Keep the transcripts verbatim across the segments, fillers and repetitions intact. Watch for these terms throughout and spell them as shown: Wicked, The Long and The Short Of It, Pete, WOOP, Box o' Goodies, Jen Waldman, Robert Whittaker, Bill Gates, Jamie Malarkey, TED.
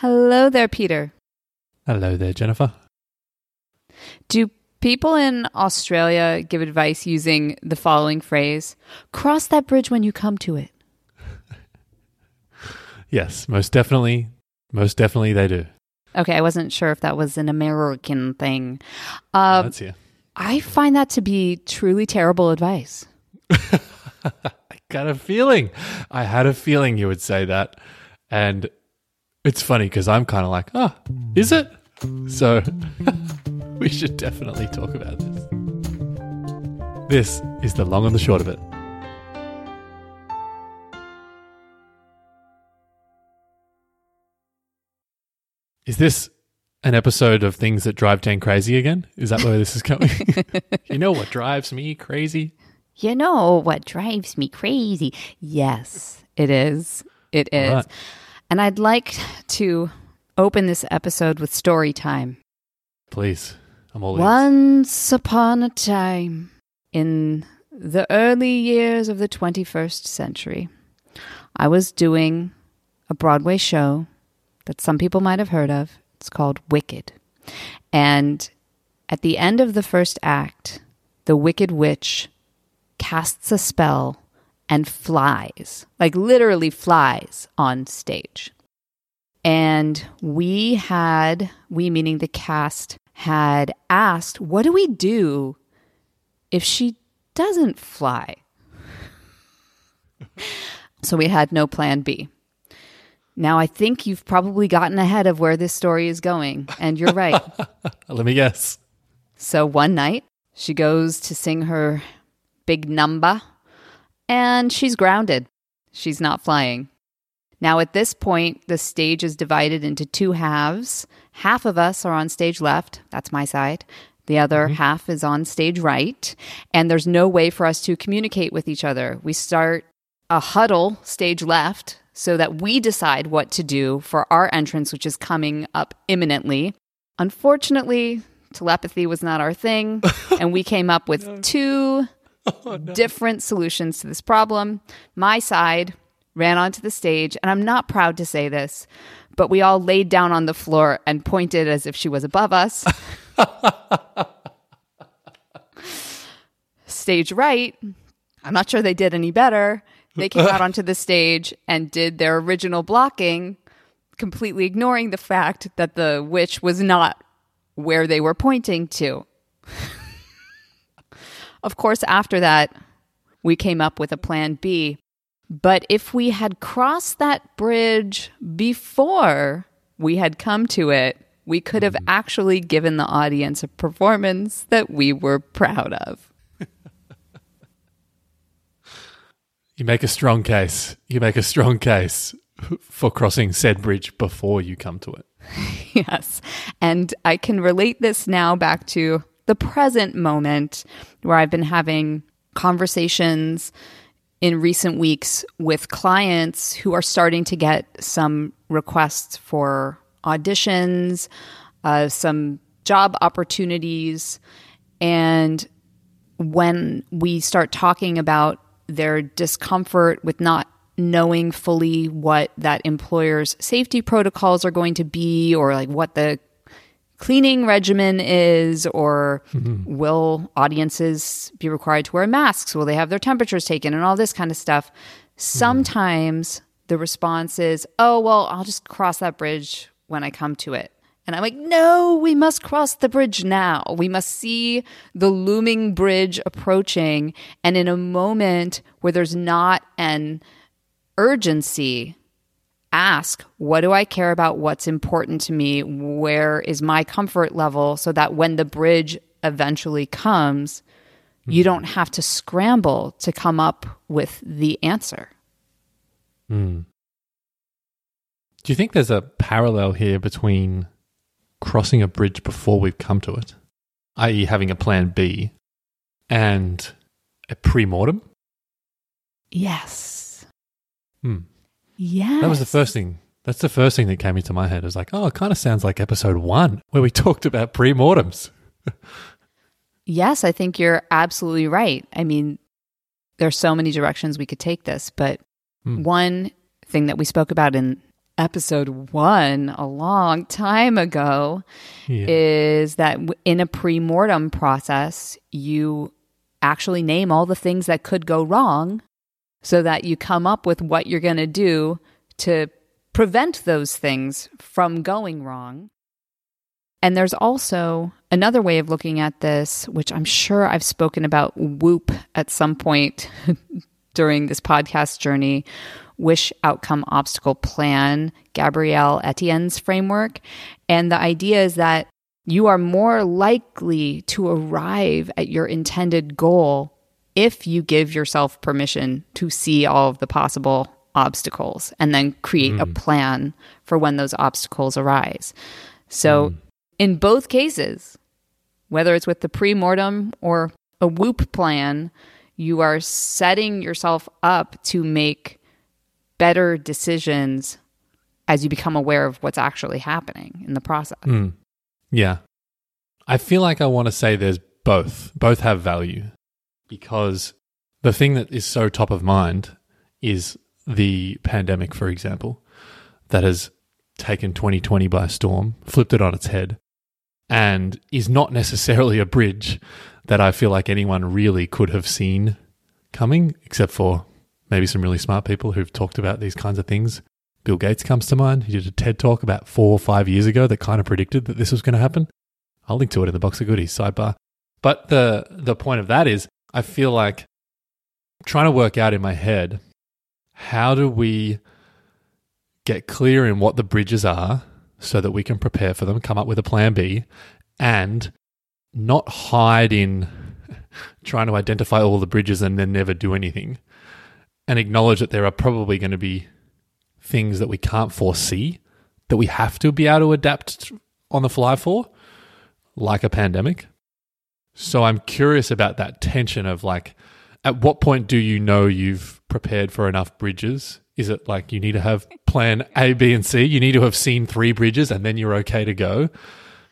Hello there, Peter. Hello there, Jennifer. Do people in Australia give advice using the following phrase, cross that bridge when you come to it? Yes, most definitely. Most definitely they do. Okay, I wasn't sure if that was an American thing. Uh, no, that's here. I find that to be truly terrible advice. I got a feeling. I had a feeling you would say that. And it's funny because I'm kind of like, ah, oh, is it? So we should definitely talk about this. This is The Long and the Short of It. Is this an episode of Things That Drive Dan Crazy again? Is that where this is coming? You know what drives me crazy? You know what drives me crazy. Yes, it is. It is. Right. And I'd like to open this episode with story time. Please. I'm all ears. Once upon a time, in the early years of the twenty-first century, I was doing a Broadway show that some people might have heard of. It's called Wicked. And at the end of the first act, the Wicked Witch casts a spell and flies, like literally flies on stage. And we had, we meaning the cast, had asked, what do we do if she doesn't fly? So we had no plan B. Now, I think you've probably gotten ahead of where this story is going, and you're right. Let me guess. So one night, she goes to sing her big number, and she's grounded. She's not flying. Now, at this point, the stage is divided into two halves. Half of us are on stage left. That's my side. The other mm-hmm. half is on stage right, and there's no way for us to communicate with each other. We start a huddle, stage left, so that we decide what to do for our entrance, which is coming up imminently. Unfortunately, telepathy was not our thing, and we came up with no. two oh, no. different solutions to this problem. My side ran onto the stage, and I'm not proud to say this, but we all laid down on the floor and pointed as if she was above us. Stage right, I'm not sure they did any better. They came out onto the stage and did their original blocking, completely ignoring the fact that the witch was not where they were pointing to. Of course, after that, we came up with a plan B. But if we had crossed that bridge before we had come to it, we could have actually given the audience a performance that we were proud of. You make a strong case. You make a strong case for crossing said bridge before you come to it. Yes. And I can relate this now back to the present moment where I've been having conversations in recent weeks with clients who are starting to get some requests for auditions, uh, some job opportunities. And when we start talking about their discomfort with not knowing fully what that employer's safety protocols are going to be, or like what the cleaning regimen is, or mm-hmm. will audiences be required to wear masks? Will they have their temperatures taken and all this kind of stuff? Sometimes mm-hmm. the response is, oh, well, I'll just cross that bridge when I come to it. And I'm like, no, we must cross the bridge now. We must see the looming bridge approaching. And in a moment where there's not an urgency, ask, what do I care about? What's important to me? Where is my comfort level? So that when the bridge eventually comes, mm-hmm. you don't have to scramble to come up with the answer. Mm. Do you think there's a parallel here between crossing a bridge before we've come to it, that is having a plan B, and a pre-mortem? Yes. Hmm. Yes. That was the first thing. That's the first thing that came into my head. I was like, oh, it kind of sounds like episode one where we talked about pre-mortems. Yes, I think you're absolutely right. I mean, there's so many directions we could take this, but hmm. one thing that we spoke about in episode one a long time ago, yeah. is that in a pre-mortem process, you actually name all the things that could go wrong so that you come up with what you're going to do to prevent those things from going wrong. And there's also another way of looking at this, which I'm sure I've spoken about WOOP at some point during this podcast journey, Wish Outcome Obstacle Plan, Gabrielle Etienne's framework. And the idea is that you are more likely to arrive at your intended goal if you give yourself permission to see all of the possible obstacles and then create mm. a plan for when those obstacles arise. So mm. in both cases, whether it's with the pre-mortem or a WOOP plan, you are setting yourself up to make better decisions as you become aware of what's actually happening in the process. Mm. Yeah. I feel like I want to say there's both. Both have value, because the thing that is so top of mind is the pandemic, for example, that has taken twenty twenty by storm, flipped it on its head, and is not necessarily a bridge that I feel like anyone really could have seen coming, except for maybe some really smart people who've talked about these kinds of things. Bill Gates comes to mind. He did a TED Talk about four or five years ago that kind of predicted that this was going to happen. I'll link to it in the Box of Goodies sidebar. But the the point of that is, I feel like I'm trying to work out in my head, how do we get clear in what the bridges are so that we can prepare for them, come up with a plan B, and not hide in trying to identify all the bridges and then never do anything, and acknowledge that there are probably going to be things that we can't foresee, that we have to be able to adapt on the fly for, like a pandemic. So I'm curious about that tension of, like, at what point do you know you've prepared for enough bridges? Is it like you need to have plan A, B, and C? You need to have seen three bridges and then you're okay to go?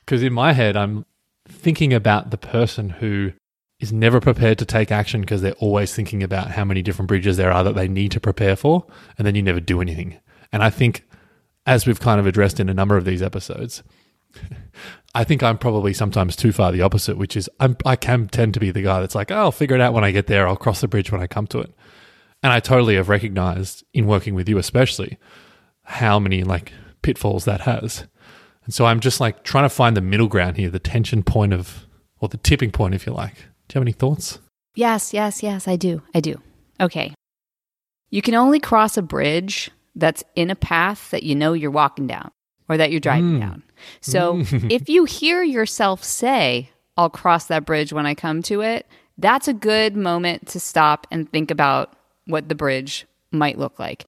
Because in my head, I'm thinking about the person who is never prepared to take action because they're always thinking about how many different bridges there are that they need to prepare for, and then you never do anything. And I think, as we've kind of addressed in a number of these episodes, I think I'm probably sometimes too far the opposite, which is I'm, I can tend to be the guy that's like, oh, I'll figure it out when I get there. I'll cross the bridge when I come to it. And I totally have recognized in working with you especially how many like pitfalls that has. And so I'm just like trying to find the middle ground here, the tension point of, or the tipping point, if you like. Do you have any thoughts? Yes, yes, yes, I do. I do. Okay. You can only cross a bridge that's in a path that you know you're walking down or that you're driving mm. down. So if you hear yourself say, I'll cross that bridge when I come to it, that's a good moment to stop and think about what the bridge might look like.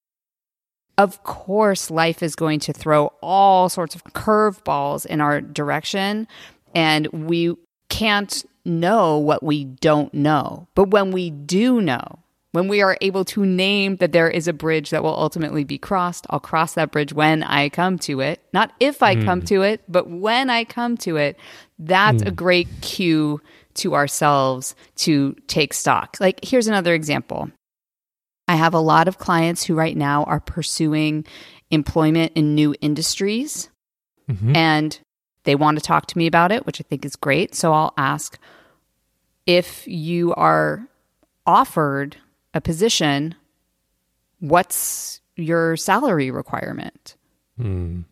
Of course, life is going to throw all sorts of curveballs in our direction, and we can't know what we don't know. But when we do know, when we are able to name that there is a bridge that will ultimately be crossed, I'll cross that bridge when I come to it. Not if I mm. come to it, but when I come to it, that's mm. a great cue to ourselves to take stock. Like, here's another example. I have a lot of clients who right now are pursuing employment in new industries, mm-hmm. and they want to talk to me about it, which I think is great. So I'll ask, if you are offered a position, what's your salary requirement? Mm.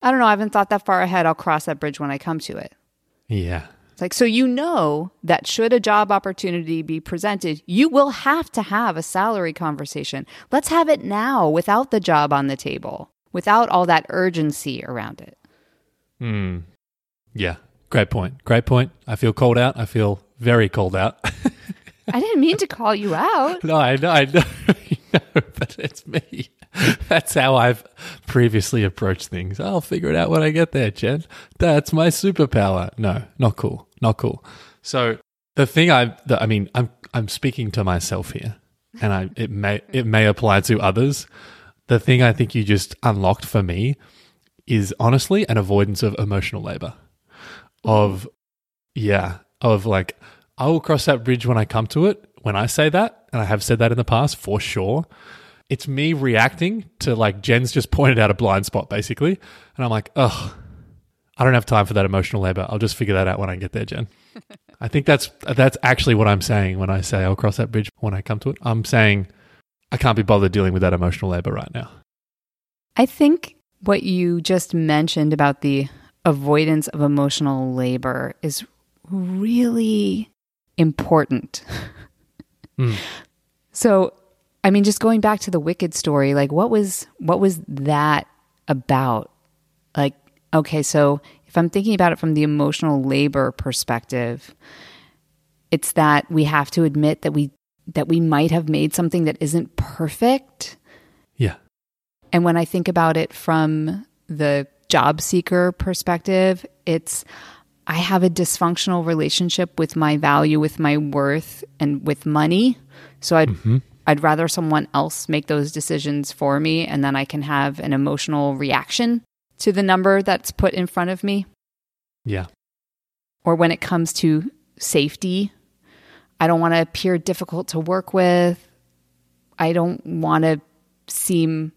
I don't know. I haven't thought that far ahead. I'll cross that bridge when I come to it. Yeah. It's like, so you know that should a job opportunity be presented, you will have to have a salary conversation. Let's have it now without the job on the table, without all that urgency around it. Hmm. Yeah. Great point. Great point. I feel called out. I feel very called out. I didn't mean to call you out. No, I know. I know. No, but it's me. That's how I've previously approached things. I'll figure it out when I get there, Jen. That's my superpower. No, not cool. Not cool. So the thing I, the, I mean, I'm I'm speaking to myself here, and I it may it may apply to others. The thing I think you just unlocked for me is honestly an avoidance of emotional labor. Of yeah, of like I will cross that bridge when I come to it. When I say that, and I have said that in the past for sure. it's me reacting to like Jen's just pointed out a blind spot basically. And I'm like, oh, I don't have time for that emotional labor. I'll just figure that out when I get there, Jen. I think that's that's actually what I'm saying when I say I'll cross that bridge when I come to it. I'm saying I can't be bothered dealing with that emotional labor right now. I think what you just mentioned about the avoidance of emotional labor is really important. Mm. So, I mean, just going back to the Wicked story, like what was what was that about? Like, okay, so if I'm thinking about it from the emotional labor perspective, it's that we have to admit that we that we might have made something that isn't perfect. Yeah. And when I think about it from the job seeker perspective, it's I have a dysfunctional relationship with my value, with my worth, and with money. So I'd mm-hmm. I'd rather someone else make those decisions for me, and then I can have an emotional reaction to the number that's put in front of me. Yeah. Or when it comes to safety, I don't want to appear difficult to work with. I don't want to seem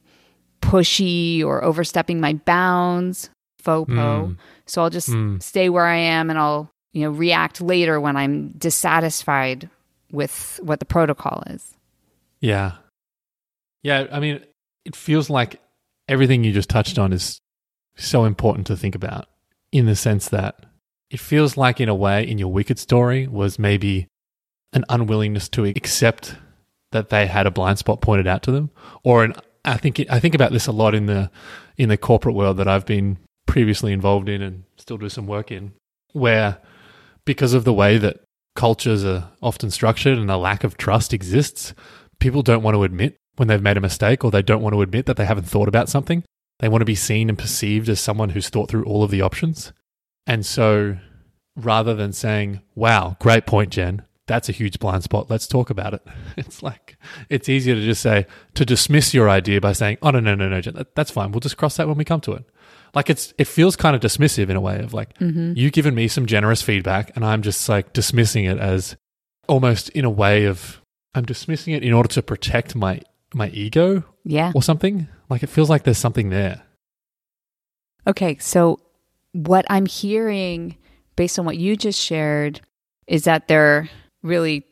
pushy or overstepping my bounds, faux pas. Mm. So I'll just mm. stay where I am, and I'll, you know, react later when I'm dissatisfied with what the protocol is. Yeah. Yeah, I mean, it feels like everything you just touched on is so important to think about, in the sense that it feels like, in a way, in your Wicked story was maybe an unwillingness to accept that they had a blind spot pointed out to them. Or an, I think it, I think about this a lot in the in the corporate world that I've been previously involved in and still do some work in, where because of the way that cultures are often structured and a lack of trust exists, people don't want to admit when they've made a mistake, or they don't want to admit that they haven't thought about something. They want to be seen and perceived as someone who's thought through all of the options. And so rather than saying, wow, great point, Jen, that's a huge blind spot, let's talk about it. It's like, it's easier to just say, to dismiss your idea by saying, oh, no, no, no, no, Jen, that, that's fine. We'll just cross that when we come to it. Like it's, it feels kind of dismissive in a way of like, mm-hmm. you've given me some generous feedback and I'm just like dismissing it as almost in a way of, I'm dismissing it in order to protect my my ego yeah. or something. Like it feels like there's something there. Okay, so what I'm hearing based on what you just shared is that there are really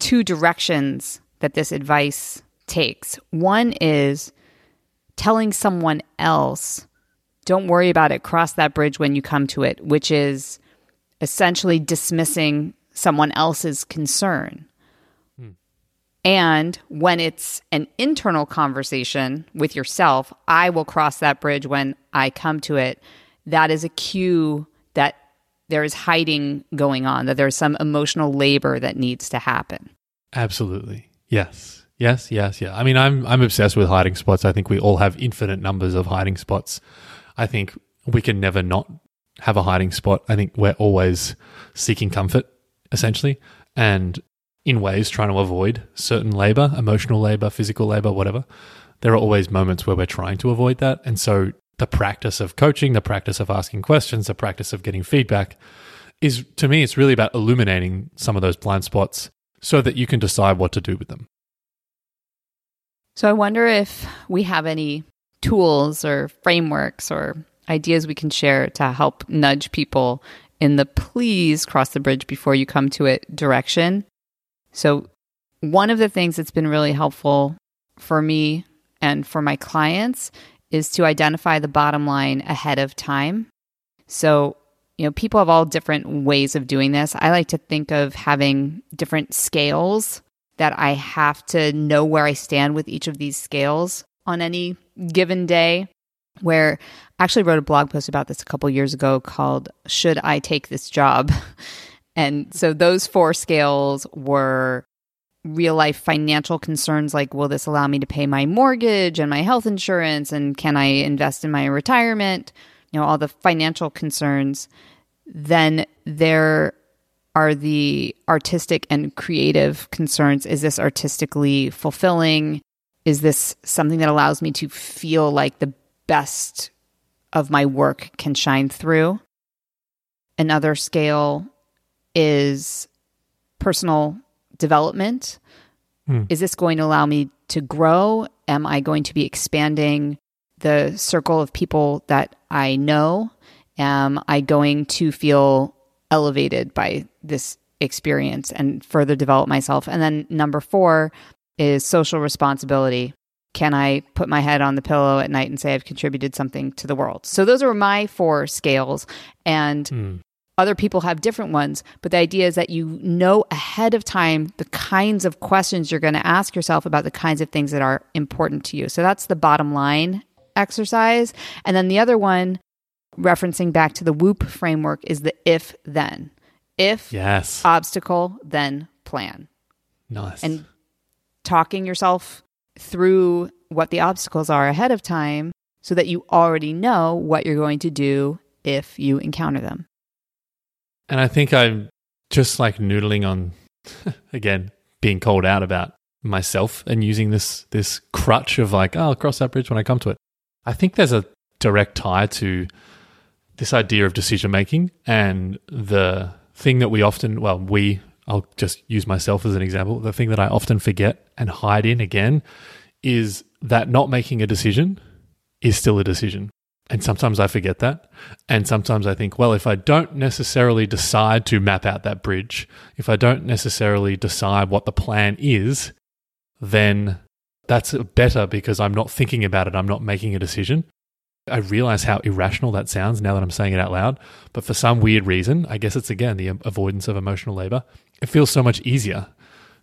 two directions that this advice takes. One is telling someone else, don't worry about it, cross that bridge when you come to it, which is essentially dismissing someone else's concern. And when it's an internal conversation with yourself, I will cross that bridge when I come to it. That is a cue that there is hiding going on, that there's some emotional labor that needs to happen. Absolutely. Yes. Yes, yes, yeah. I mean, I'm I'm obsessed with hiding spots. I think we all have infinite numbers of hiding spots. I think we can never not have a hiding spot. I think we're always seeking comfort, essentially, and in ways trying to avoid certain labor, emotional labor, physical labor, whatever. There are always moments where we're trying to avoid that. And so the practice of coaching, the practice of asking questions, the practice of getting feedback is, to me, it's really about illuminating some of those blind spots so that you can decide what to do with them. So I wonder if we have any tools or frameworks or ideas we can share to help nudge people in the please cross the bridge before you come to it direction. So one of the things that's been really helpful for me and for my clients is to identify the bottom line ahead of time. So, you know, people have all different ways of doing this. I like to think of having different scales that I have to know where I stand with each of these scales on any given day, where I actually wrote a blog post about this a couple years ago called, Should I Take This Job? And so those four scales were real life financial concerns like, will this allow me to pay my mortgage and my health insurance? And can I invest in my retirement? You know, all the financial concerns. Then there are the artistic and creative concerns. Is this artistically fulfilling? Is this something that allows me to feel like the best of my work can shine through? Another scale is personal development. Hmm. Is this going to allow me to grow? Am I going to be expanding the circle of people that I know? Am I going to feel elevated by this experience and further develop myself? And then number four is social responsibility. Can I put my head on the pillow at night and say I've contributed something to the world? So those are my four scales, and mm. other people have different ones. But the idea is that you know ahead of time the kinds of questions you're going to ask yourself about the kinds of things that are important to you. So that's the bottom line exercise. And then the other one, referencing back to the WOOP framework, is the if-then. If, yes. Obstacle, then plan. Nice. And talking yourself through what the obstacles are ahead of time so that you already know what you're going to do if you encounter them. And I think I'm just like noodling on, again, being called out about myself and using this this crutch of like, oh, I'll cross that bridge when I come to it. I think there's a direct tie to this idea of decision making and the thing that we often, well, we, I'll just use myself as an example, the thing that I often forget and hide in again is that not making a decision is still a decision. And sometimes I forget that. And sometimes I think, well, if I don't necessarily decide to map out that bridge, if I don't necessarily decide what the plan is, then that's better because I'm not thinking about it. I'm not making a decision. I realize how irrational that sounds now that I'm saying it out loud. But for some weird reason, I guess it's again the avoidance of emotional labor, it feels so much easier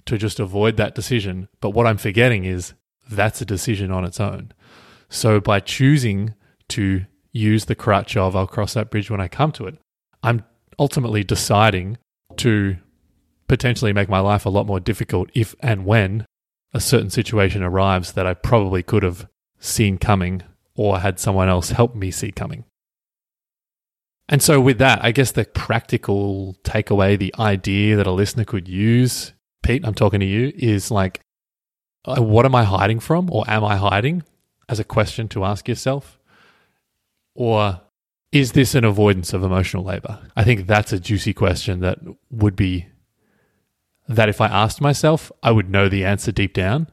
to just avoid that decision. But what I'm forgetting is that's a decision on its own. So by choosing to use the crutch of I'll cross that bridge when I come to it, I'm ultimately deciding to potentially make my life a lot more difficult if and when a certain situation arrives that I probably could have seen coming or had someone else help me see coming. And so with that, I guess the practical takeaway, the idea that a listener could use, Pete, I'm talking to you, is like, what am I hiding from, or am I hiding, as a question to ask yourself? Or is this an avoidance of emotional labor? I think that's a juicy question that would be, that if I asked myself, I would know the answer deep down,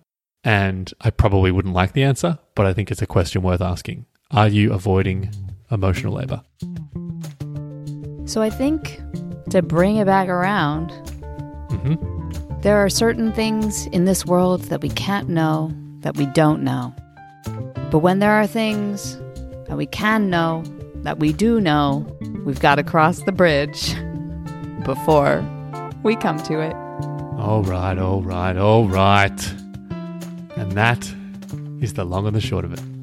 and I probably wouldn't like the answer, but I think it's a question worth asking. Are you avoiding emotional labor? So I think to bring it back around, mm-hmm. there are certain things in this world that we can't know, that we don't know. But when there are things that we can know, that we do know, we've got to cross the bridge before we come to it. All right, all right, all right. And that is the long and the short of it.